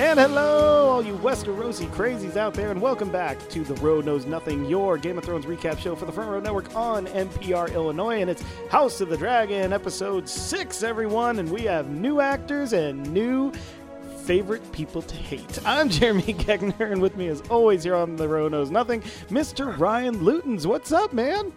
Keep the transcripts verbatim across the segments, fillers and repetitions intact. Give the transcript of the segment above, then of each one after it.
And hello, all you Westerosi crazies out there, and welcome back to The Row Knows Nothing, your Game of Thrones recap show for the Front Row Network on N P R Illinois, and it's House of the Dragon, episode six, everyone, and we have new actors and new favorite people to hate. I'm Jeremy Gegner, and with me as always here on The Row Knows Nothing, Mister Ryan Lootens. What's up, man?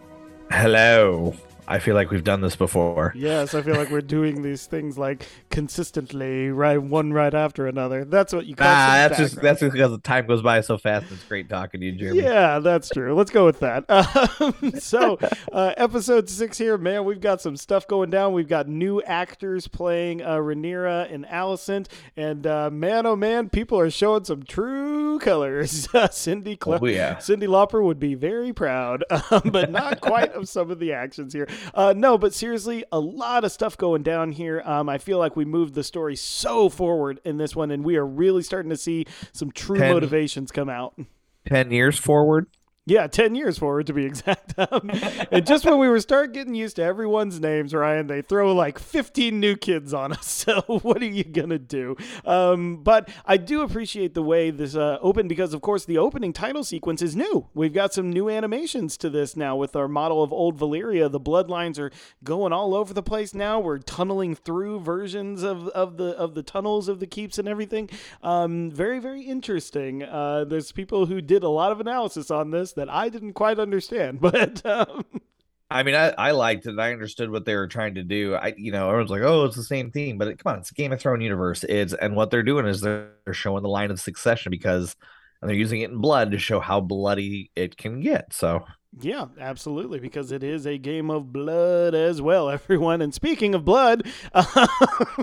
Hello. I feel like we've done this before. Yes, I feel like we're doing these things like consistently, right, one right after another. That's what you call ah, that's just right? That's just because the time goes by so fast. It's great talking to you, Jeremy. Yeah, that's true. Let's go with that. Um, so, uh, episode six here, man. We've got some stuff going down. We've got new actors playing uh, Rhaenyra and Alicent, and uh, man, oh man, people are showing some true colors. Cindy Cla- oh, yeah. Cyndi Lauper would be very proud, um, but not quite of some of the actions here. Uh, no, but seriously, a lot of stuff going down here. Um, I feel like we moved the story so forward in this one, and we are really starting to see some true ten, motivations come out. Ten years forward? Yeah, ten years forward to be exact. Um, and just when we were start getting used to everyone's names, Ryan, they throw like fifteen new kids on us. So what are you going to do? Um, but I do appreciate the way this uh, opened because, of course, the opening title sequence is new. We've got some new animations to this now with our model of old Valyria. The bloodlines are going all over the place now. We're tunneling through versions of, of, the, of the tunnels of the keeps and everything. Um, very, very interesting. Uh, there's people who did a lot of analysis on this that I didn't quite understand, but um... I mean, I, I liked it. I understood what they were trying to do. I, you know, everyone's like, "Oh, it's the same theme," but it, come on, it's a Game of Thrones universe. It's and what they're doing is they're showing the line of succession because, and they're using it in blood to show how bloody it can get. So. Yeah, absolutely, because it is a game of blood as well, everyone. And speaking of blood, uh,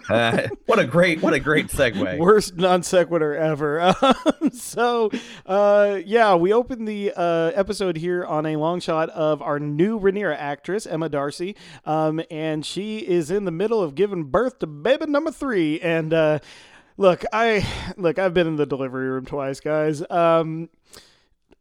uh, what a great, what a great segue! Worst non sequitur ever. Um, so, uh, yeah, we open the uh, episode here on a long shot of our new Rhaenyra actress, Emma Darcy, um, and she is in the middle of giving birth to baby number three. And uh, look, I look, I've been in the delivery room twice, guys. Um,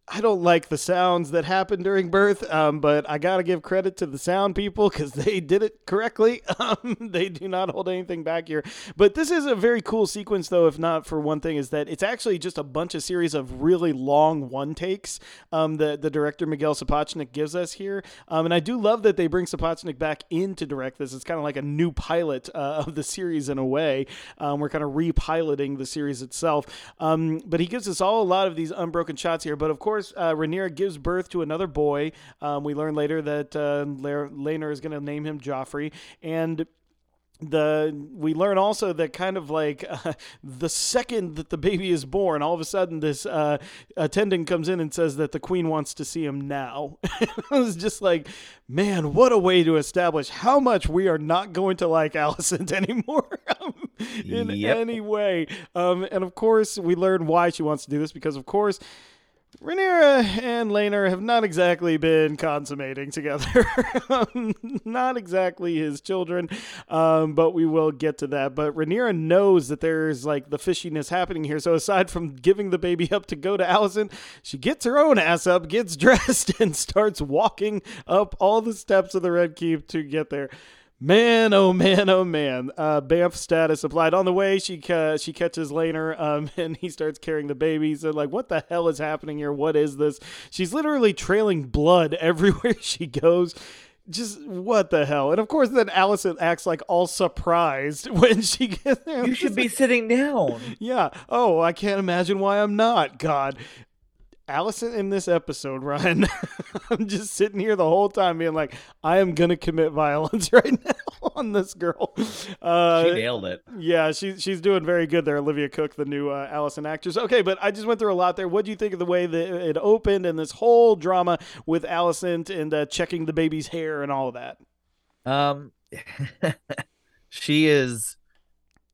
I don't like the sounds that happen during birth, um, but I got to give credit to the sound people because they did it correctly. Um, they do not hold anything back here. But this is a very cool sequence, though, if not for one thing, is that it's actually just a bunch of series of really long one takes um, that the director Miguel Sapochnik gives us here. Um, and I do love that they bring Sapochnik back in to direct this. It's kind of like a new pilot uh, of the series in a way. Um, we're kind of repiloting the series itself. Um, but he gives us all a lot of these unbroken shots here. But of course, Uh, Rhaenyra gives birth to another boy. Um, we learn later that uh, La- Laenor is going to name him Joffrey, and the we learn also that kind of like uh, the second that the baby is born, all of a sudden this uh, attendant comes in and says that the queen wants to see him now. I was just like, man, what a way to establish how much we are not going to like Alicent anymore. in yep. any way. Um, and of course, we learn why she wants to do this because, of course, Rhaenyra and Laenor have not exactly been consummating together. um, not exactly his children, um, but we will get to that. But Rhaenyra knows that there's like the fishiness happening here. So aside from giving the baby up to go to Alicent, she gets her own ass up, gets dressed, and starts walking up all the steps of the Red Keep to get there. Man, oh man, oh man. Uh, Banff status applied. On the way, she ca- she catches Laenor um, and he starts carrying the babies. They're like, what the hell is happening here? What is this? She's literally trailing blood everywhere she goes. Just what the hell? And of course, then Alicent acts like all surprised when she gets there. You should be sitting down. Yeah. Oh, I can't imagine why I'm not. God. Alicent in this episode, Ryan, I'm just sitting here the whole time being like, I am going to commit violence right now on this girl. Uh, she nailed it. Yeah, she, she's doing very good there, Olivia Cooke, the new uh, Alicent actress. Okay, but I just went through a lot there. What do you think of the way that it opened and this whole drama with Alicent and uh, checking the baby's hair and all of that? Um, she is...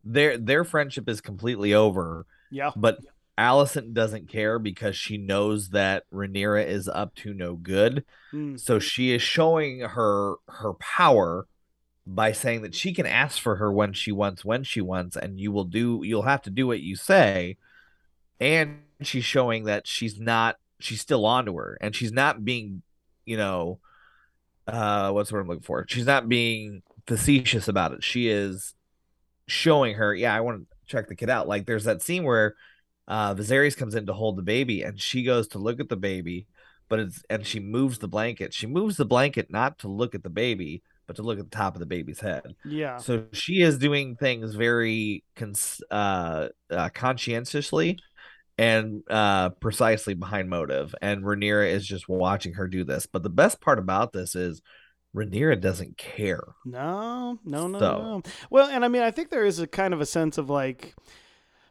Their, their friendship is completely over. Yeah. But... Yeah. Alicent doesn't care because she knows that Rhaenyra is up to no good. Mm. So she is showing her her power by saying that she can ask for her when she wants, when she wants, and you will do you'll have to do what you say. And she's showing that she's not she's still onto her, and she's not being, you know, uh what's the word I'm looking for? She's not being facetious about it. She is showing her, yeah, I want check the kid out. Like, there's that scene where uh, Viserys comes in to hold the baby, and she goes to look at the baby, but it's and she moves the blanket. She moves the blanket not to look at the baby, but to look at the top of the baby's head. Yeah. So she is doing things very cons- uh, uh, conscientiously and uh, precisely behind motive. And Rhaenyra is just watching her do this. But the best part about this is Rhaenyra doesn't care. No, no, no, so. no. Well, and I mean, I think there is a kind of a sense of like,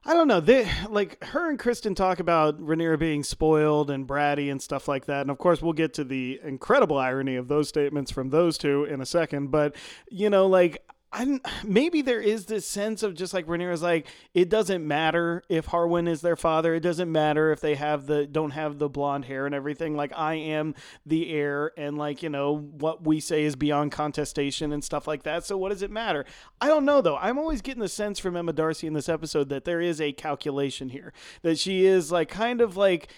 I don't know. They, like, her and Criston talk about Rhaenyra being spoiled and bratty and stuff like that. And of course, we'll get to the incredible irony of those statements from those two in a second. But, you know, like, I maybe there is this sense of just like Rhaenyra's like, it doesn't matter if Harwin is their father. It doesn't matter if they have the don't have the blonde hair and everything. Like, I am the heir, and like, you know, what we say is beyond contestation and stuff like that. So what does it matter? I don't know, though. I'm always getting the sense from Emma Darcy in this episode that there is a calculation here, that she is like kind of like,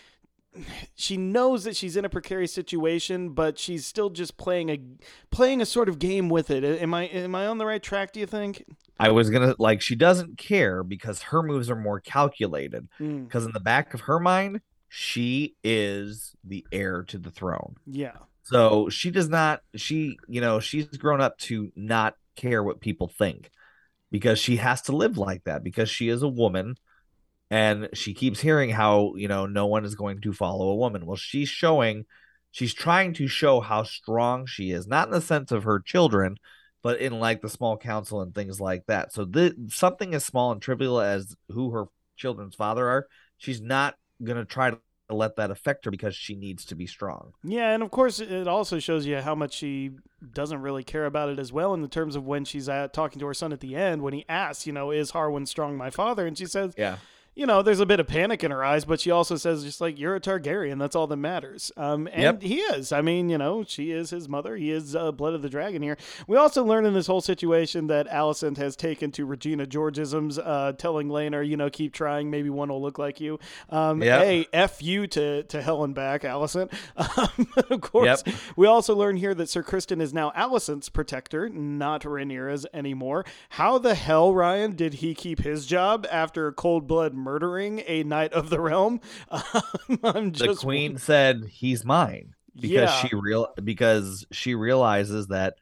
she knows that she's in a precarious situation, but she's still just playing a playing a sort of game with it. Am I am I on the right track, do you think? I was going to like she doesn't care because her moves are more calculated, because mm. in the back of her mind, she is the heir to the throne. Yeah. So she does not she, you know, she's grown up to not care what people think, because she has to live like that because she is a woman. And she keeps hearing how, you know, no one is going to follow a woman. Well, she's showing, she's trying to show how strong she is, not in the sense of her children, but in like the small council and things like that. So th- something as small and trivial as who her children's father are, she's not going to try to let that affect her because she needs to be strong. Yeah, and of course, it also shows you how much she doesn't really care about it as well, in the terms of when she's at, talking to her son at the end, when he asks, you know, is Harwin Strong my father? And she says, yeah. You know, there's a bit of panic in her eyes, but she also says just like, you're a Targaryen. That's all that matters. Um, and yep. he is. I mean, you know, she is his mother. He is uh, blood of the dragon here. We also learn in this whole situation that Alicent has taken to Regina Georgeisms, uh, telling Laenor, you know, keep trying. Maybe one will look like you. Um, yep. Hey, F you to, to hell and back, Alicent. Um, of course. Yep. We also learn here that Sir Criston is now Alicent's protector, not Rhaenyra's anymore. How the hell, Ryan, did he keep his job after Cold Blood murdering a knight of the realm? Um, I'm just the queen wondering. Said he's mine because yeah. she real because she realizes that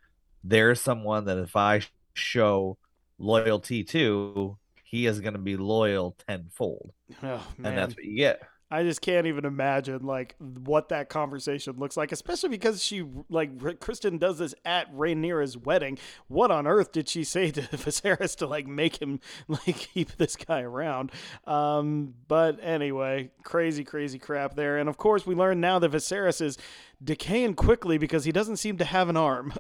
there's someone that if I show loyalty to, he is going to be loyal tenfold. Oh, man. And that's what you get. I just can't even imagine like what that conversation looks like, especially because she like Criston does this at Rhaenyra's wedding. What on earth did she say to Viserys to like make him like keep this guy around? Um, but anyway, crazy, crazy crap there. And of course, we learn now that Viserys is decaying quickly because he doesn't seem to have an arm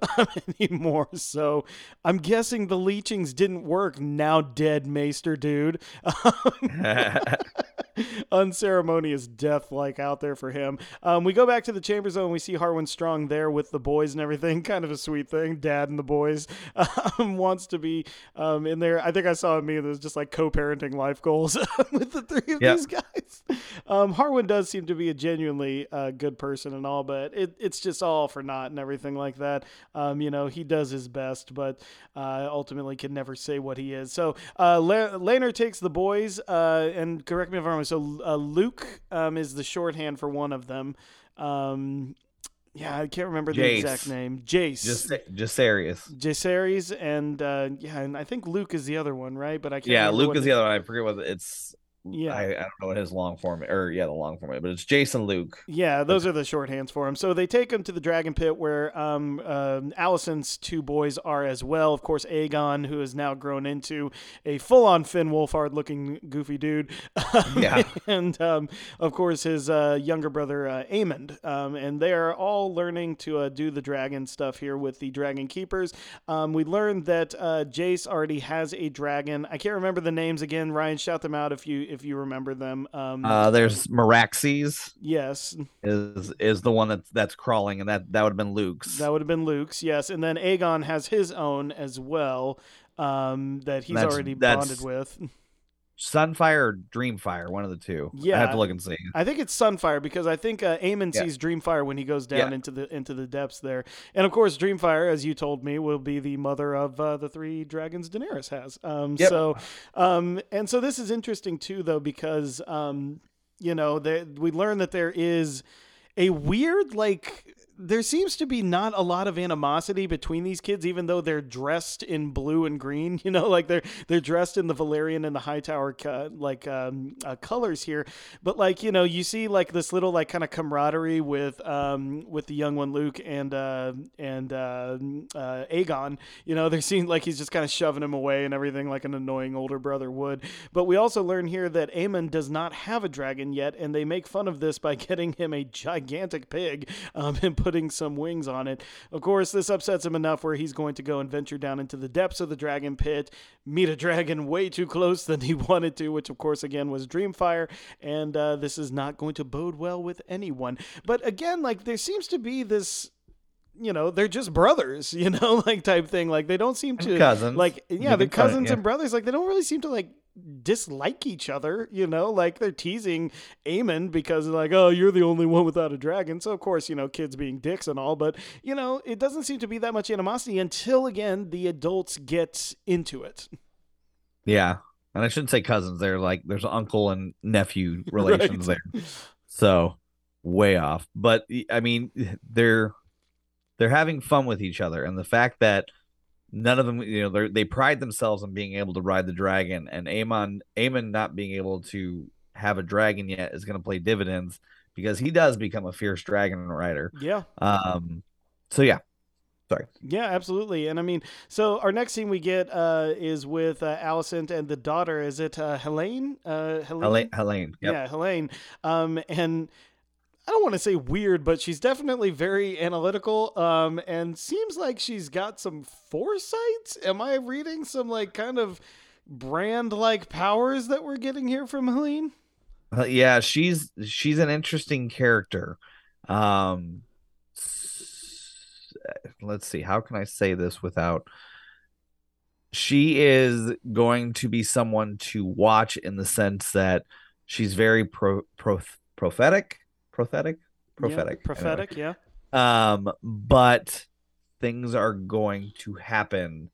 anymore. So I'm guessing the leechings didn't work. Now dead, Maester dude. Um, unceremonious death like out there for him. Um, we go back to the chamber zone. We see Harwin Strong there with the boys and everything. Kind of a sweet thing. Dad and the boys um, wants to be um, in there. I think I saw a meme that was just like co-parenting life goals with the three of yep. these guys. Um, Harwin does seem to be a genuinely uh, good person and all, but it, it's just all for naught and everything like that. Um, you know, he does his best, but uh, ultimately can never say what he is. So uh, La- Laenor takes the boys uh, and correct me if I'm wrong. So uh, Luke um, is the shorthand for one of them. Um, yeah, I can't remember the Jace. exact name. Jace. Jacerys. Jacerys, and uh, yeah, and I think Luke is the other one, right? But I can't. Yeah, Luke is the other one. I forget what it's. Yeah, I, I don't know what his long form or yeah the long form, but it's Jace and Luke. Yeah, those are the shorthands for him. So they take him to the dragon pit where um, uh, Alicent's two boys are as well. Of course, Aegon, who is now grown into a full-on Finn Wolfhard-looking goofy dude. Yeah, and um, of course his uh, younger brother uh, Aemond, um, and they are all learning to uh, do the dragon stuff here with the dragon keepers. Um, we learned that uh, Jace already has a dragon. I can't remember the names again. Ryan, shout them out if you. If you remember them, um, uh, there's Meraxes. Yes, is is the one that's that's crawling, and that that would have been Luke's. That would have been Luke's. Yes, and then Aegon has his own as well. Um, that he's that's, already that's bonded with. Sunfire or Dreamfire, one of the two. Yeah, I have to look and see. I think it's Sunfire because I think uh, Aemond yeah. sees Dreamfire when he goes down yeah. into the into the depths there. And of course, Dreamfire, as you told me, will be the mother of uh, the three dragons Daenerys has. Um, yep. So, um, and so this is interesting too, though, because um, you know they, we learn that there is a weird like. There seems to be not a lot of animosity between these kids, even though they're dressed in blue and green, you know, like they're, they're dressed in the Valyrian and the Hightower, co- like, um, uh, colors here. But like, you know, you see like this little, like kind of camaraderie with, um, with the young one, Luke and, uh, and, uh, uh, Aegon, you know, they seem like he's just kind of shoving him away and everything like an annoying older brother would. But we also learn here that Aemond does not have a dragon yet. And they make fun of this by getting him a gigantic pig, um, and put some wings on it. Of course, this upsets him enough where he's going to go and venture down into the depths of the dragon pit, meet a dragon way too close than he wanted to, which of course again was Dreamfire, and uh, this is not going to bode well with anyone. But again, like there seems to be this, you know, they're just brothers, you know, like type thing. Like they don't seem to cousins. like yeah, they're cousins yeah. and brothers. Like they don't really seem to like dislike each other, you know, like they're teasing Aemon because like, oh, you're the only one without a dragon. So of course, you know, kids being dicks and all, but you know, it doesn't seem to be that much animosity until again, the adults get into it. Yeah. And I shouldn't say cousins. They're like, there's uncle and nephew relations right. there. So way off. But I mean, they're, they're having fun with each other. And the fact that none of them, you know, they pride themselves on being able to ride the dragon, and Aemon, Aemon not being able to have a dragon yet is going to play dividends because he does become a fierce dragon rider. Yeah. Um. So yeah. Sorry. Yeah, absolutely. And I mean, so our next scene we get uh, is with uh, Alicent and the daughter. Is it uh, Helaina? Uh, Helaina. Helaina. Yep. Yeah, Helaina. Um, and. I don't want to say weird, but she's definitely very analytical um, and seems like she's got some foresight. Am I reading some like kind of brand like powers that we're getting here from Helaina? Uh, yeah, she's she's an interesting character. Um, let's see. How can I say this without... She is going to be someone to watch in the sense that she's very pro- pro- prophetic. Prophetic, prophetic, yeah, prophetic. Anyway. Yeah. Um, but things are going to happen,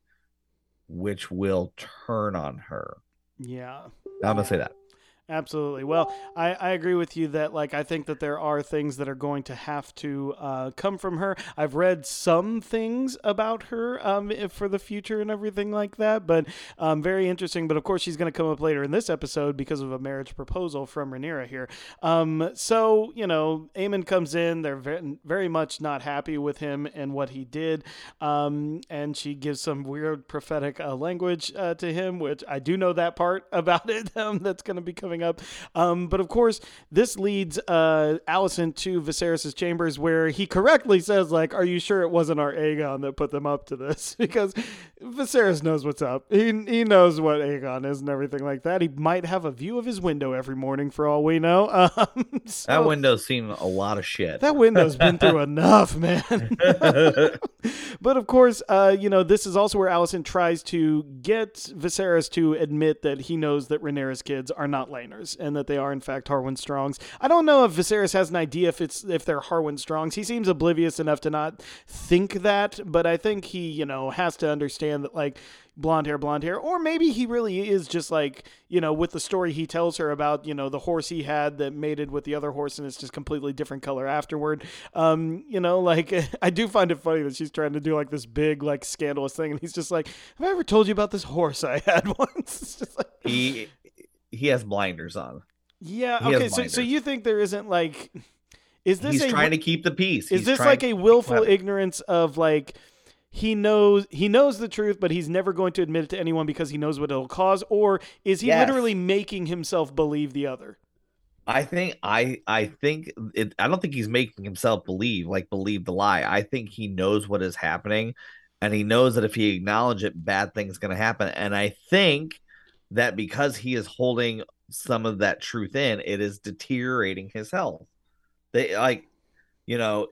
which will turn on her. Yeah, I'm gonna say that. Absolutely. Well, I, I agree with you that like I think that there are things that are going to have to uh, come from her. I've read some things about her um, for the future and everything like that, but um, very interesting. But of course, she's going to come up later in this episode because of a marriage proposal from Rhaenyra here. Um, so, you know, Aemon comes in. They're very, very much not happy with him and what he did. Um, and she gives some weird prophetic uh, language uh, to him, which I do know that part about it. Um, that's going to be coming up. Um, but of course, this leads uh, Alicent to Viserys' chambers where he correctly says, like, are you sure it wasn't our Aegon that put them up to this? Because Viserys knows what's up. He he knows what Aegon is and everything like that. He might have a view of his window every morning for all we know. Um, so, that window's seen a lot of shit. That window's been through enough, man. But of course, uh, you know, this is also where Alicent tries to get Viserys to admit that he knows that Rhaenyra's kids are not Laenor. And that they are in fact Harwin Strong's. I don't know if Viserys has an idea if it's if they're Harwin Strong's. He seems oblivious enough to not think that, but I think he, you know, has to understand that like blonde hair, blonde hair, or maybe he really is just like, you know, with the story he tells her about, you know, the horse he had that mated with the other horse and it's just completely different color afterward. Um, you know, like I do find it funny that she's trying to do like this big, like scandalous thing. And he's just like, have I ever told you about this horse I had once? It's just like, he, He has blinders on. Yeah. He okay. So, so you think there isn't like, is this? He's a, trying to keep the peace. Is He's this like a willful ignorance of like, he knows he knows the truth, but he's never going to admit it to anyone because he knows what it'll cause, or is he yes. literally making himself believe the other? I think I I think it, I don't think he's making himself believe like believe the lie. I think he knows what is happening, and he knows that if he acknowledges it, bad things going to happen. And I think. That because he is holding some of that truth in, it is deteriorating his health. They like, you know,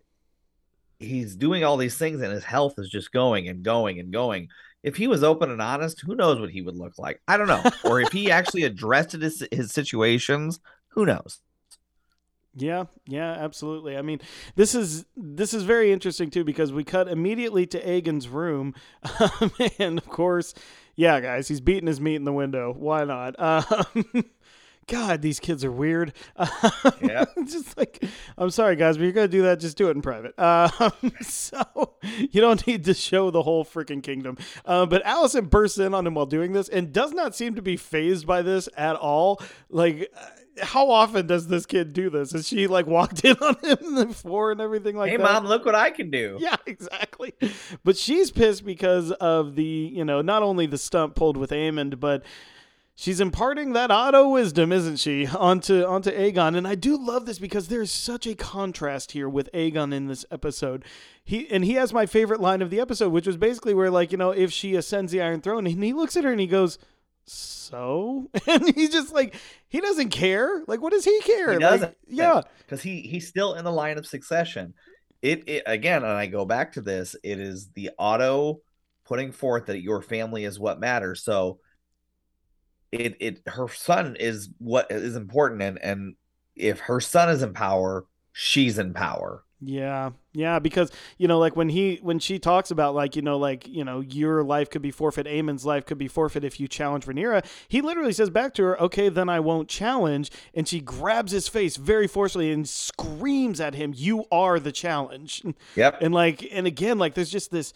he's doing all these things and his health is just going and going and going. if he was open and honest, who knows what he would look like? I don't know. Or if he actually addressed his, his situations, who knows? Yeah, yeah, absolutely. I mean, this is this is very interesting, too, because we cut immediately to Aegon's room. Um, and, of course, yeah, guys, he's beating his meat in the window. Why not? Um, God, these kids are weird. Um, yeah. Just like, I'm sorry, guys, but you're going to do that, just do it in private. Um, so you don't need to show the whole freaking kingdom. Uh, but Alicent bursts in on him while doing this and does not seem to be fazed by this at all. Like... how often does this kid do this? Is she like walked in on him on the floor and everything like hey, that? Hey mom, look what I can do. Yeah, exactly. But she's pissed because of the, you know, not only the stump pulled with Aemond, but she's imparting that auto wisdom, isn't she, onto, onto Aegon. And I do love this because there's such a contrast here with Aegon in this episode. He, and he has my favorite line of the episode, which was basically where like, you know, if she ascends the Iron Throne, and he looks at her and he goes, so, and he's just like, he doesn't care. Like, what does he care? He doesn't. Like, yeah. Because he, he's still in the line of succession. It, it again, and I go back to this, it is the auto putting forth that your family is what matters. So it, it, her son is what is important. And, and if her son is in power, she's in power. Yeah. Yeah. Because, you know, like when he, when she talks about like, you know, like, you know, your life could be forfeit. Aemon's life could be forfeit if you challenge Rhaenyra. He literally says back to her, okay, then I won't challenge. And she grabs his face very forcefully and screams at him, you are the challenge. Yep. And like, and again, like there's just this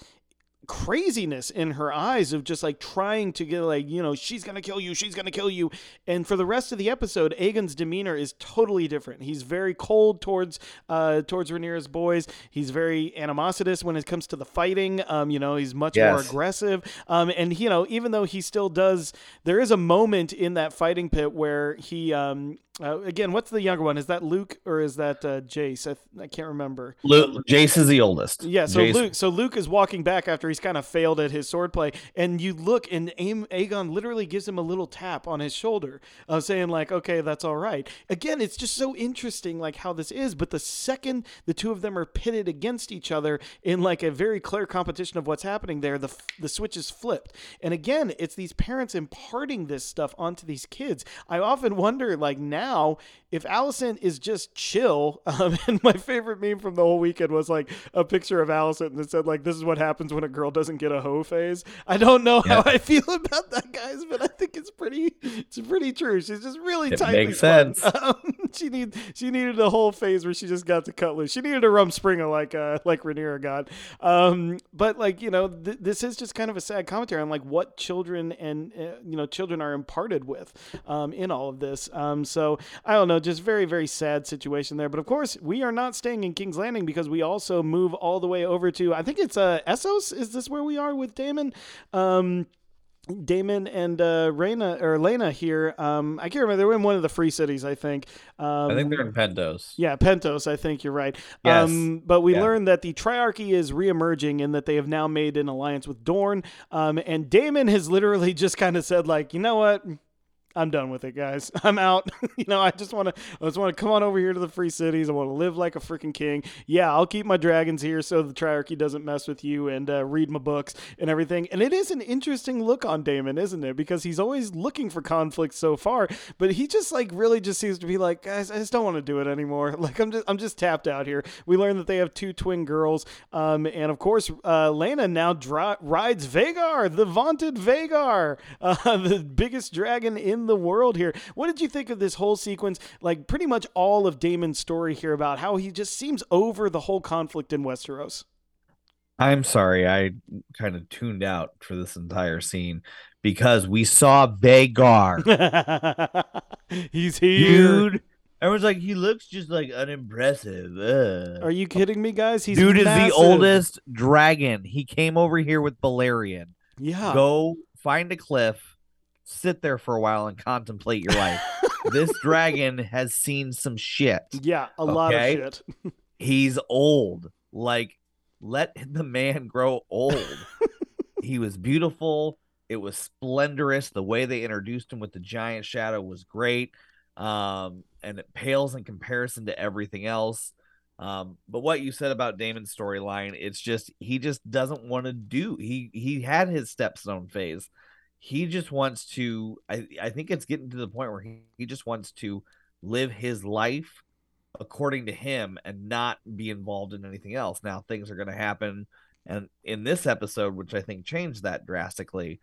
craziness in her eyes of just like trying to get like, you know, she's going to kill you. She's going to kill you. And for the rest of the episode, Aegon's demeanor is totally different. He's very cold towards, uh, towards Rhaenyra's boys. He's very animositous when it comes to the fighting. Um, you know, he's much yes. more aggressive. Um, and you know, even though he still does, there is a moment in that fighting pit where he, um, uh, again, what's the younger one? Is that Luke or is that uh, Jace? I, th- I can't remember. Luke, Jace is the oldest. Yeah. So Jace. Luke, so Luke is walking back after he's kind of failed at his sword play, and you look and Aim- Aegon literally gives him a little tap on his shoulder, uh, saying like, okay, that's all right. Again, it's just so interesting like how this is, but the second the two of them are pitted against each other in like a very clear competition of what's happening there, the f- the switch is flipped. And again, it's these parents imparting this stuff onto these kids. I often wonder like now if Alicent is just chill, um, and my favorite meme from the whole weekend was like a picture of Alicent that said like, this is what happens when a girl doesn't get a hoe phase. I don't know yeah. how I feel about that, guys, but I think it's pretty it's pretty true. She's just really it tightly makes sense. Um, she needs she needed a whole phase where she just got to cut loose. She needed a rum springer like uh like Rhaenyra got. Um but like, you know, th- this is just kind of a sad commentary on like what children and uh, you know, children are imparted with um in all of this. Um so I don't know, just very very sad situation there. But of course, we are not staying in King's Landing because we also move all the way over to I think it's uh Essos. Is this where we are with Daemon? Um, Daemon and uh, Rhaena or Laena here. Um, I can't remember. They were in one of the free cities, I think. Um, I think they're in Pentos. Yeah, Pentos. I think you're right. Yes. Um, but we yeah. learned that the Triarchy is reemerging and that they have now made an alliance with Dorne. Um, and Daemon has literally just kind of said, like, you know what? I'm done with it, guys. I'm out. You know, I just want to, I just want to come on over here to the free cities. I want to live like a freaking king. Yeah, I'll keep my dragons here so the Triarchy doesn't mess with you, and uh, read my books and everything. And it is an interesting look on Daemon, isn't it? Because he's always looking for conflict so far, but he just like really just seems to be like, guys, I just don't want to do it anymore. Like I'm just, I'm just tapped out here. We learned that they have two twin girls, um, and of course, uh, Laena now dri- rides Vhagar, the vaunted Vhagar, uh, the biggest dragon in the world here. What did you think of this whole sequence? Like pretty much all of Daemon's story here about how he just seems over the whole conflict in Westeros. I'm sorry. I kind of tuned out for this entire scene because we saw Vhagar. He's huge. Dude, everyone's like, he looks just like unimpressive. Ugh. Are you kidding me, guys? He's Dude massive. Is the oldest dragon. He came over here with Balerion. Yeah. Go find a cliff. Sit there for a while and contemplate your life. This dragon has seen some shit. Yeah, a okay? lot of shit. He's old. Like, let the man grow old. He was beautiful. It was splendorous. The way they introduced him with the giant shadow was great. Um, and it pales in comparison to everything else. Um, but what you said about Daemon's storyline, it's just, he just doesn't want to do, he, he had his Stepstone phase. He just wants to, I, I think it's getting to the point where he, he just wants to live his life according to him and not be involved in anything else. Now things are going to happen. And in this episode, which I think changed that drastically,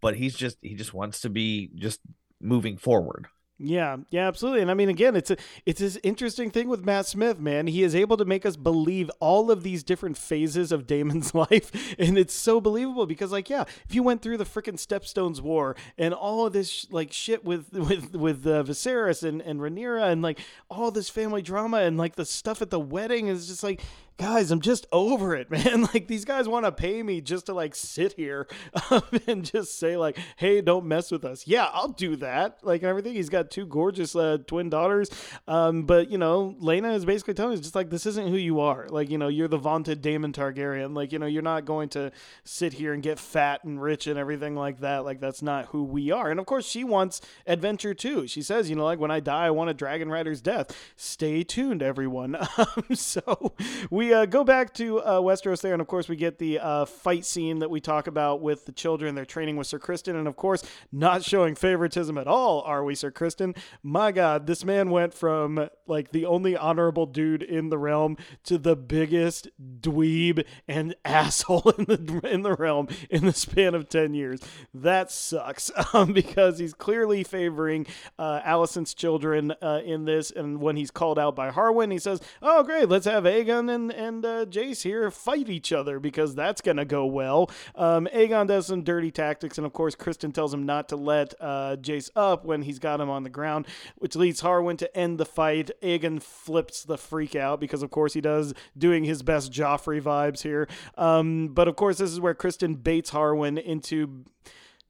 but he's just, he just wants to be just moving forward. Yeah, yeah, absolutely. And I mean, again, it's a, it's this interesting thing with Matt Smith, man. He is able to make us believe all of these different phases of Daemon's life. And it's so believable because, like, yeah, if you went through the freaking Stepstones War and all of this, like, shit with with, with uh, Viserys and, and Rhaenyra and, like, all this family drama and, like, the stuff at the wedding is just like, guys, I'm just over it, man. Like, these guys want to pay me just to, like, sit here um, and just say, like, hey, don't mess with us. Yeah, I'll do that. Like, and everything. He's got two gorgeous uh, twin daughters. Um, but, you know, Laena is basically telling us just, like, this isn't who you are. Like, you know, you're the vaunted Daemon Targaryen. Like, you know, you're not going to sit here and get fat and rich and everything like that. Like, that's not who we are. And, of course, she wants adventure, too. She says, you know, like, when I die, I want a dragon rider's death. Stay tuned, everyone. Um, so we Uh, go back to uh, Westeros there, and of course we get the uh, fight scene that we talk about with the children. They're training with Sir Criston, and of course not showing favoritism at all, are we, Sir Criston? My God, this man went from like the only honorable dude in the realm to the biggest dweeb and asshole in the in the realm in the span of ten years. That sucks um, because he's clearly favoring uh, Alicent's children uh, in this, and when he's called out by Harwin, he says, oh great, let's have Aegon and and uh, Jace here fight each other because that's going to go well. Um, Aegon does some dirty tactics, and of course Criston tells him not to let uh, Jace up when he's got him on the ground, which leads Harwin to end the fight. Aegon flips the freak out because of course he does, doing his best Joffrey vibes here. Um, but of course this is where Criston baits Harwin into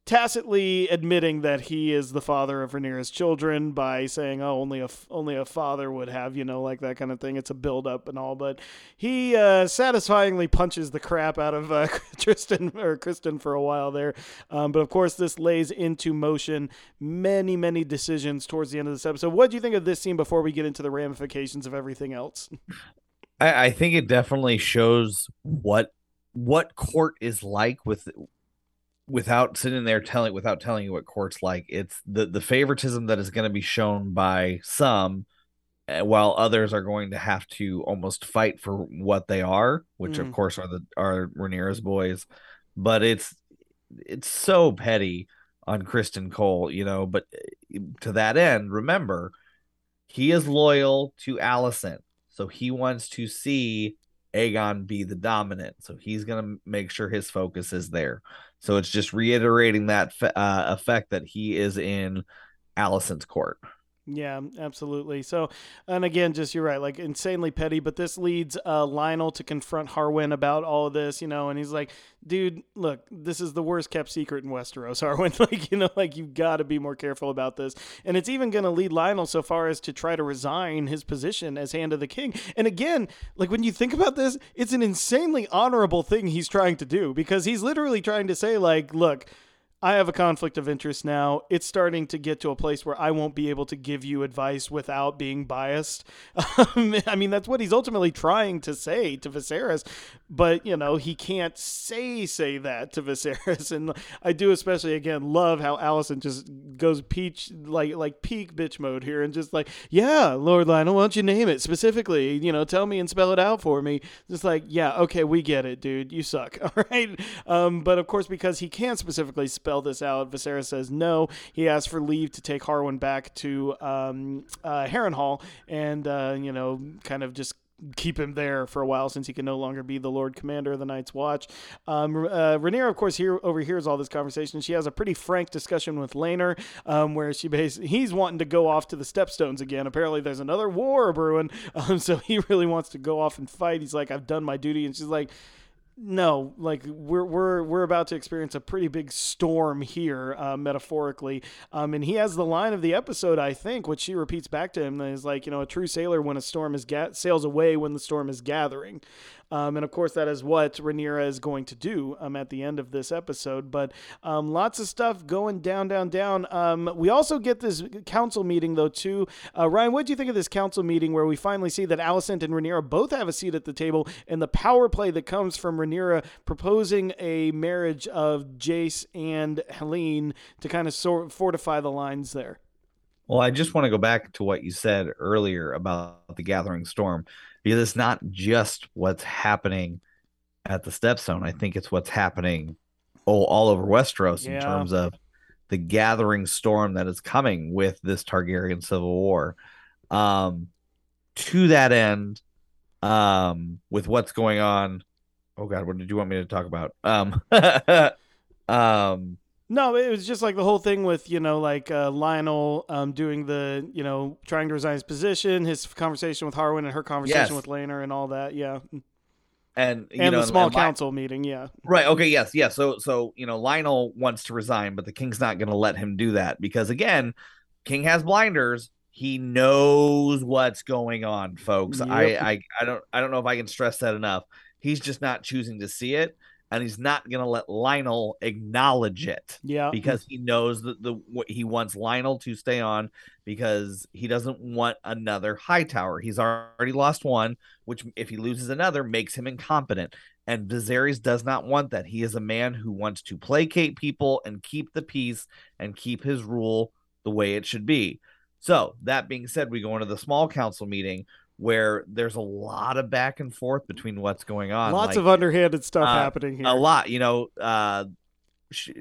tacitly admitting that he is the father of Rhaenyra's children by saying, oh, only a, only a father would have, you know, like that kind of thing. It's a buildup and all, but he uh, satisfyingly punches the crap out of uh, Tristan or Criston for a while there. Um, but of course this lays into motion many, many decisions towards the end of this episode. What do you think of this scene before we get into the ramifications of everything else? I, I think it definitely shows what, what court is like with without sitting there telling, without telling you what court's like. It's the, the favoritism that is going to be shown by some, while others are going to have to almost fight for what they are, which mm. of course are the, are Rhaenyra's boys, but it's, it's so petty on Criston Cole, you know, but to that end, remember he is loyal to Alicent. So he wants to see Aegon be the dominant. So he's going to make sure his focus is there. So it's just reiterating that uh, effect that he is in Alicent's court. Yeah, absolutely. So, and again, just, you're right, like insanely petty, but this leads uh, Lyonel to confront Harwin about all of this, you know, and he's like, dude, look, this is the worst kept secret in Westeros, Harwin. Like, you know, like you've got to be more careful about this. And it's even going to lead Lyonel so far as to try to resign his position as Hand of the King. And again, like when you think about this, it's an insanely honorable thing he's trying to do, because he's literally trying to say, like, look, I have a conflict of interest now. It's starting to get to a place where I won't be able to give you advice without being biased. Um, I mean, that's what he's ultimately trying to say to Viserys, but you know, he can't say, say that to Viserys. And I do especially, again, love how Alicent just goes peach, like, like peak bitch mode here. And just like, yeah, Lord Lyonel, why don't you name it specifically? You know, tell me and spell it out for me. Just like, yeah, okay, we get it, dude. You suck. All right. Um, but of course, because he can't specifically spell this out, Viserys says no. He asks for leave to take Harwin back to um, uh, Harrenhal and, uh, you know, kind of just keep him there for a while since he can no longer be the Lord Commander of the Night's Watch. Um, uh, Rhaenyra, of course, here overhears all this conversation. She has a pretty frank discussion with Laenor, um, where she basically, he's wanting to go off to the Stepstones again. Apparently there's another war brewing, um, so he really wants to go off and fight. He's like, I've done my duty. And she's like, no, like we're we're we're about to experience a pretty big storm here, uh, metaphorically. Um, and he has the line of the episode, I think, which she repeats back to him, that is like, you know, a true sailor when a storm is ga- sails away when the storm is gathering. Um, and of course, that is what Rhaenyra is going to do um, at the end of this episode. But um, lots of stuff going down, down, down. Um, we also get this council meeting, though, too. Uh, Ryan, what do you think of this council meeting where we finally see that Alicent and Rhaenyra both have a seat at the table, and the power play that comes from Rhaenyra proposing a marriage of Jace and Helaina to kind of sort fortify the lines there? Well, I just want to go back to what you said earlier about the gathering storm, because it's not just what's happening at the Stepstone. I think it's what's happening all, all over Westeros yeah. in terms of the gathering storm that is coming with this Targaryen civil war. Um, to that end, um, with what's going on. Oh God, what did you want me to talk about? Um, um, No, it was just like the whole thing with, you know, like uh, Lionel um, doing the, you know, trying to resign his position, his conversation with Harwin and her conversation yes. with Laena and all that. Yeah. And, you and know, the small and council my, meeting. Yeah. Right. Okay. Yes. Yeah. So, so, you know, Lionel wants to resign, but the king's not going to let him do that because, again, king has blinders. He knows what's going on, folks. Yep. I, I, I don't, I don't know if I can stress that enough. He's just not choosing to see it. And he's not going to let Lionel acknowledge it yeah. because he knows that the what he wants Lionel to stay on because he doesn't want another Hightower. He's already lost one, which if he loses another makes him incompetent. And Viserys does not want that. He is a man who wants to placate people and keep the peace and keep his rule the way it should be. So that being said, we go into the small council meeting where there's a lot of back and forth between what's going on. Lots like, of underhanded stuff uh, happening here. A lot, you know, uh, she,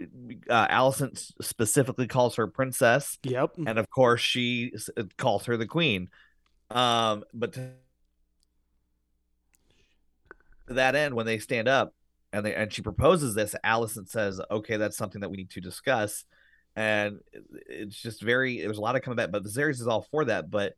uh, Alicent specifically calls her princess. Yep. And of course she calls her the queen. Um, but to that end, when they stand up and they, and she proposes this, Alicent says, okay, that's something that we need to discuss. And it's just very, there's a lot of coming back, but Viserys is all for that. But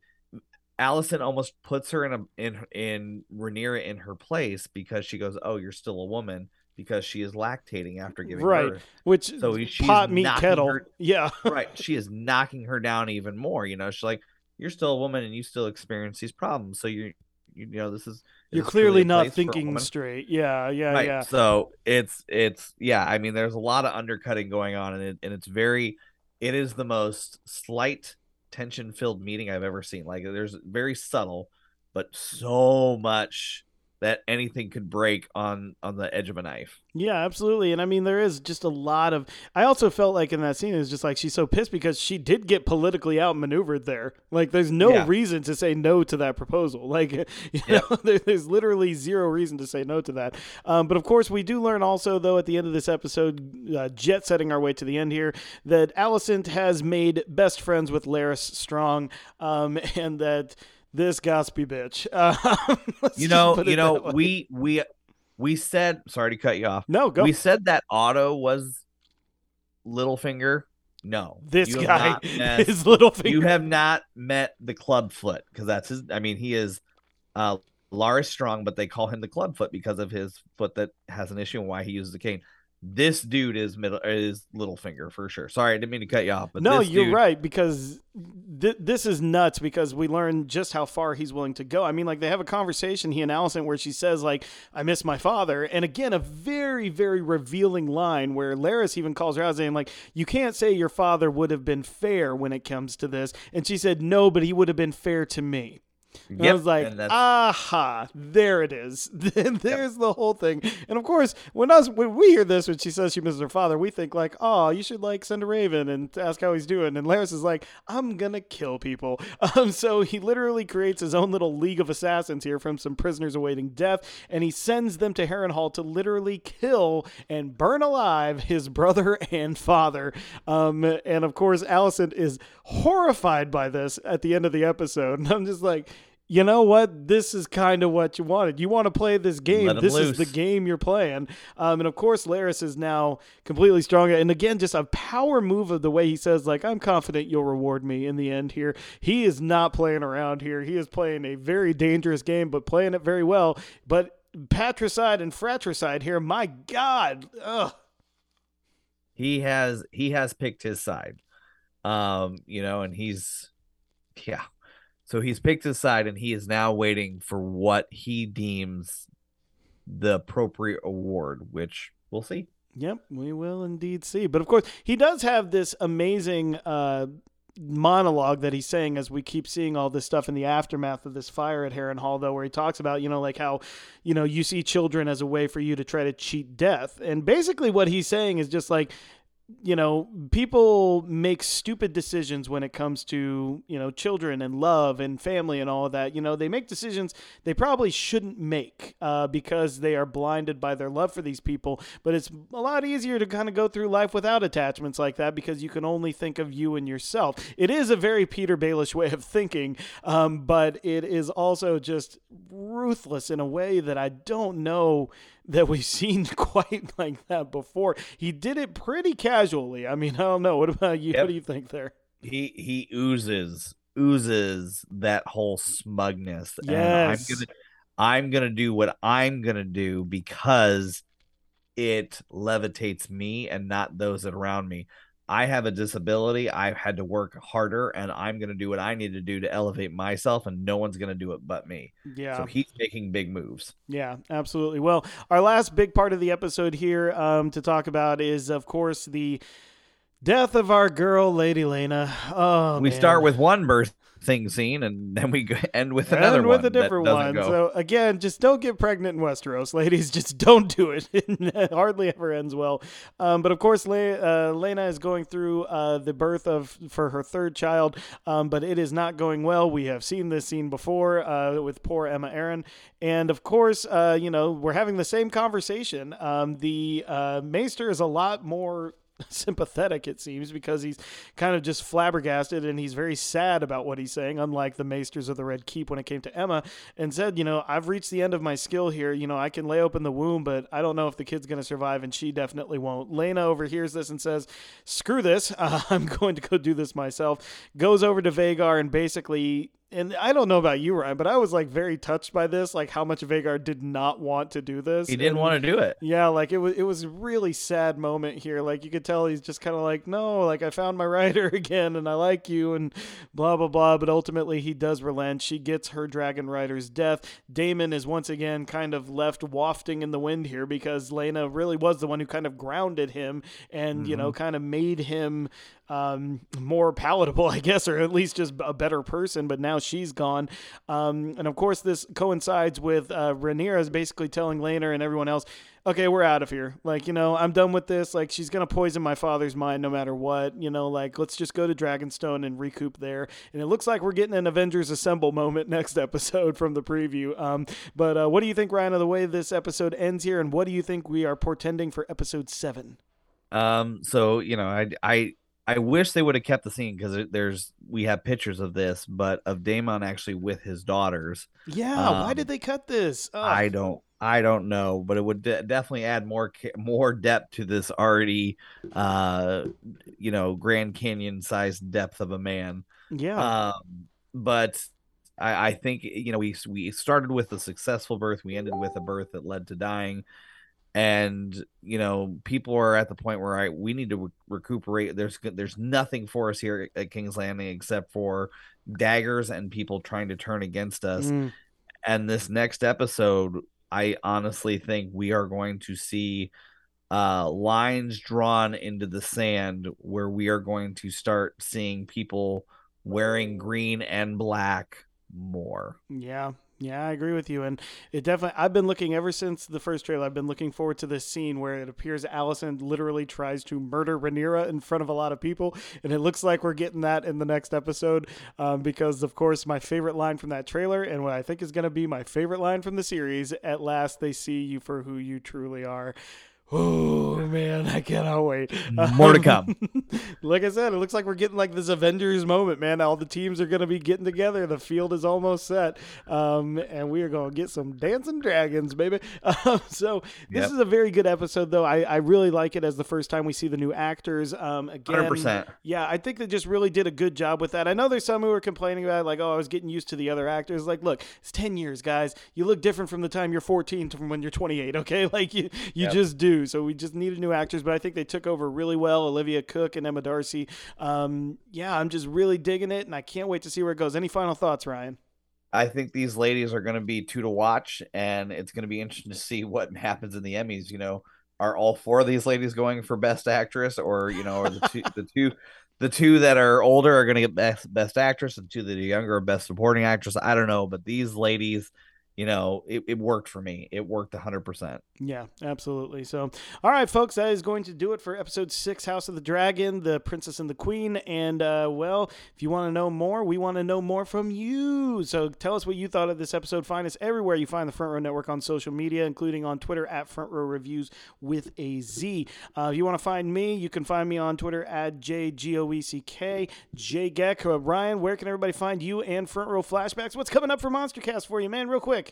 Alicent almost puts her in a in in Rhaenyra in her place because she goes, "Oh, you're still a woman," because she is lactating after giving birth. Right, which so she's pot meat kettle. Her, yeah, right. She is knocking her down even more. You know, she's like, "You're still a woman, and you still experience these problems. So you you know this is you're clearly not thinking straight." Yeah, yeah, right. yeah. So it's it's yeah. I mean, there's a lot of undercutting going on, and it, and it's very it is the most slight. tension filled meeting I've ever seen. Like there's very subtle, but so much that anything could break on, on the edge of a knife. Yeah, absolutely. And I mean, there is just a lot of, I also felt like in that scene, it was just like, she's so pissed because she did get politically outmaneuvered there. Like there's no yeah. reason to say no to that proposal. Like, you yeah. know, there, there's literally zero reason to say no to that. Um, but of course we do learn also though, at the end of this episode, uh, jet setting our way to the end here, that Alicent has made best friends with Larys Strong. Um, and that, This gossipy bitch. Uh, you know, you know, we we we said. Sorry to cut you off. No, go. We said that Otto was Littlefinger. No, this guy met, is Littlefinger. You have not met the Clubfoot because that's his. I mean, he is uh, Larys Strong, but they call him the Clubfoot because of his foot that has an issue and why he uses a cane. This dude is middle is Littlefinger for sure. Sorry, I didn't mean to cut you off. But no, this you're dude... right because th- this is nuts because we learn just how far he's willing to go. I mean, like they have a conversation he and Alicent where she says like, "I miss my father," and again a very very revealing line where Larys even calls her out saying like, "You can't say your father would have been fair when it comes to this," and she said, "No, but he would have been fair to me." Yep. I was like, aha, there it is. There's yep. the whole thing. And of course, when us when we hear this, when she says she misses her father, we think like, oh, you should like send a raven and ask how he's doing. And Larys is like, I'm going to kill people. Um, so he literally creates his own little league of assassins here from some prisoners awaiting death. And he sends them to Harrenhal to literally kill and burn alive his brother and father. Um, and of course, Alicent is horrified by this at the end of the episode. And I'm just like, you know what? This is kind of what you wanted. You want to play this game. This loose. is the game you're playing. Um, and of course, Larys is now completely strong. And again, just a power move of the way he says, like, I'm confident you'll reward me in the end here. He is not playing around here. He is playing a very dangerous game, but playing it very well. But patricide and fratricide here, my God. Ugh. He has, he has picked his side, um, you know, and he's, yeah. So he's picked his side and he is now waiting for what he deems the appropriate award, which we'll see. Yep, we will indeed see. But of course, he does have this amazing uh, monologue that he's saying as we keep seeing all this stuff in the aftermath of this fire at Harrenhal, though, where he talks about, you know, like how, you know, you see children as a way for you to try to cheat death. And basically what he's saying is just like, you know, people make stupid decisions when it comes to, you know, children and love and family and all of that. You know, they make decisions they probably shouldn't make uh, because they are blinded by their love for these people. But it's a lot easier to kind of go through life without attachments like that because you can only think of you and yourself. It is a very Peter Baelish way of thinking, um, but it is also just ruthless in a way that I don't know that we've seen quite like that before. He did it pretty casually. I mean, I don't know. What about you? Yep. What do you think there? He he oozes, oozes that whole smugness. Yes. And I'm gonna, I'm gonna do what I'm gonna do because it levitates me and not those that around me. I have a disability. I've had to work harder, and I'm going to do what I need to do to elevate myself, and no one's going to do it but me. Yeah. So he's making big moves. Yeah, absolutely. Well, our last big part of the episode here um, to talk about is, of course, the death of our girl, Lady Laena. Oh, we man. start with one birth thing scene, and then we end with another end with one. with a different one. Go. So again, just don't get pregnant in Westeros, ladies. Just don't do it. It hardly ever ends well. Um, but of course, Le- uh, Laena is going through uh, the birth of for her third child, um, but it is not going well. We have seen this scene before uh, with poor Emma Aaron. And of course, uh, you know, we're having the same conversation. Um, the uh, Maester is a lot more sympathetic, it seems, because he's kind of just flabbergasted and he's very sad about what he's saying, unlike the Maesters of the Red Keep when it came to Emma, and said, you know, I've reached the end of my skill here. You know, I can lay open the womb, but I don't know if the kid's going to survive, and she definitely won't. Laena overhears this and says, screw this. Uh, I'm going to go do this myself. Goes over to Vhagar and basically... And I don't know about you, Ryan, but I was like very touched by this, like how much Vhagar did not want to do this. He didn't and, want to do it. Yeah, like it was it was a really sad moment here. Like you could tell he's just kind of like, no, like I found my rider again and I like you and blah, blah, blah. But ultimately he does relent. She gets her dragon rider's death. Daemon is once again kind of left wafting in the wind here because Laena really was the one who kind of grounded him and, mm-hmm. you know, kind of made him um, more palatable, I guess, or at least just a better person. But now she's gone. Um, and of course, this coincides with uh, Rhaenyra is basically telling Laenor and everyone else, okay, we're out of here. Like, you know, I'm done with this. Like, she's going to poison my father's mind no matter what. You know, like, let's just go to Dragonstone and recoup there. And it looks like we're getting an Avengers Assemble moment next episode from the preview. Um, but uh, what do you think, Ryan, of the way this episode ends here? And what do you think we are portending for episode seven? Um, so, you know, I... I I wish they would have kept the scene because there's we have pictures of this, but of Daemon actually with his daughters. Yeah, um, why did they cut this? Ugh. I don't, I don't know, but it would de- definitely add more, more depth to this already, uh, you know, Grand Canyon-sized depth of a man. Yeah, um, but I, I think you know we we started with a successful birth, we ended with a birth that led to dying. And, you know, people are at the point where I, we need to re- recuperate. There's there's nothing for us here at King's Landing except for daggers and people trying to turn against us. Mm. And this next episode, I honestly think we are going to see uh, lines drawn into the sand where we are going to start seeing people wearing green and black more. Yeah. Yeah, I agree with you. And it definitely, I've been looking ever since the first trailer, I've been looking forward to this scene where it appears Alicent literally tries to murder Rhaenyra in front of a lot of people. And it looks like we're getting that in the next episode um, because, of course, my favorite line from that trailer and what I think is going to be my favorite line from the series, at last they see you for who you truly are. Oh, man, I cannot wait. More to come. Um, like I said, it looks like we're getting like this Avengers moment, man. All the teams are going to be getting together. The field is almost set. Um, and we are going to get some dancing dragons, baby. Um, so this yep. is a very good episode, though. I, I really like it as the first time we see the new actors. Um, again, one hundred percent. Yeah, I think they just really did a good job with that. I know there's some who were complaining about it, like, oh, I was getting used to the other actors. Like, look, it's ten years, guys. You look different from the time you're fourteen to from when you're twenty-eight, okay? Like, you, you yep. just do. So we just needed new actors, but I think they took over really well. Olivia Cooke and Emma Darcy. Um, yeah, I'm just really digging it, and I can't wait to see where it goes. Any final thoughts, Ryan? I think these ladies are going to be two to watch, and it's going to be interesting to see what happens in the Emmys. You know, are all four of these ladies going for Best Actress, or, you know, are the two, the two, the two that are older are going to get best, best Actress, and two that are younger are Best Supporting Actress? I don't know, but these ladies, you know, it, it worked for me. It worked one hundred percent. Yeah, absolutely. So, all right, folks, that is going to do it for episode six, House of the Dragon, The Princess and the Queen. And, uh, well, if you want to know more, we want to know more from you. So tell us what you thought of this episode. Find us everywhere you find the Front Row Network on social media, including on Twitter at Front Row Reviews with a Z. Uh, if you want to find me, you can find me on Twitter at J G O E C K, JGeck. Ryan, where can everybody find you and Front Row Flashbacks? What's coming up for MonsterCast for you, man, real quick?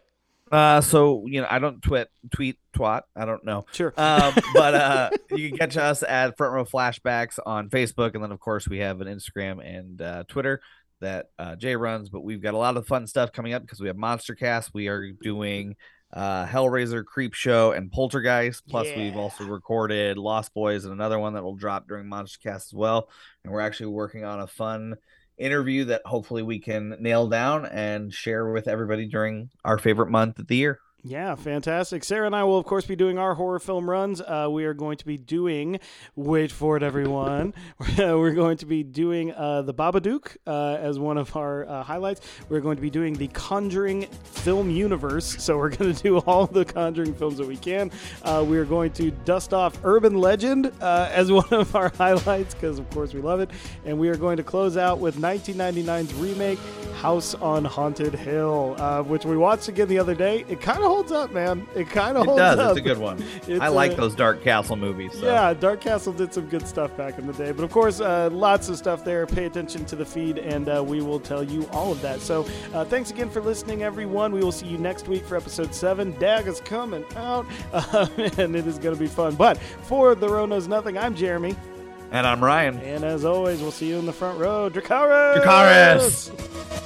Uh, so, you know, I don't tweet, tweet, twat. I don't know. Sure. Um, but uh, you can catch us at Front Row Flashbacks on Facebook. And then, of course, we have an Instagram and uh, Twitter that uh, Jay runs. But we've got a lot of fun stuff coming up because we have MonsterCast. We are doing uh, Hellraiser, Creepshow, and Poltergeist. Plus, yeah. We've also recorded Lost Boys and another one that will drop during MonsterCast as well. And we're actually working on a fun interview that hopefully we can nail down and share with everybody during our favorite month of the year. Yeah, fantastic. Sarah and I will, of course, be doing our horror film runs. Uh, we are going to be doing, wait for it, everyone. We're going to be doing uh, The Babadook uh, as one of our uh, highlights. We're going to be doing The Conjuring film universe. So we're going to do all the Conjuring films that we can. Uh, we are going to dust off Urban Legend uh, as one of our highlights because, of course, we love it. And we are going to close out with nineteen ninety-nine's remake, House on Haunted Hill, uh, which we watched again the other day. It kind of holds up, man. It kind of holds up. It does. Up. It's a good one. It's I like a, those Dark Castle movies. So. Yeah, Dark Castle did some good stuff back in the day. But, of course, uh, lots of stuff there. Pay attention to the feed, and uh, we will tell you all of that. So uh, thanks again for listening, everyone. We will see you next week for episode seven. Dag is coming out, uh, and it is going to be fun. But for The Row Knows Nothing, I'm Jeremy. And I'm Ryan. And, as always, we'll see you in the front row. Dracarys! Dracarys!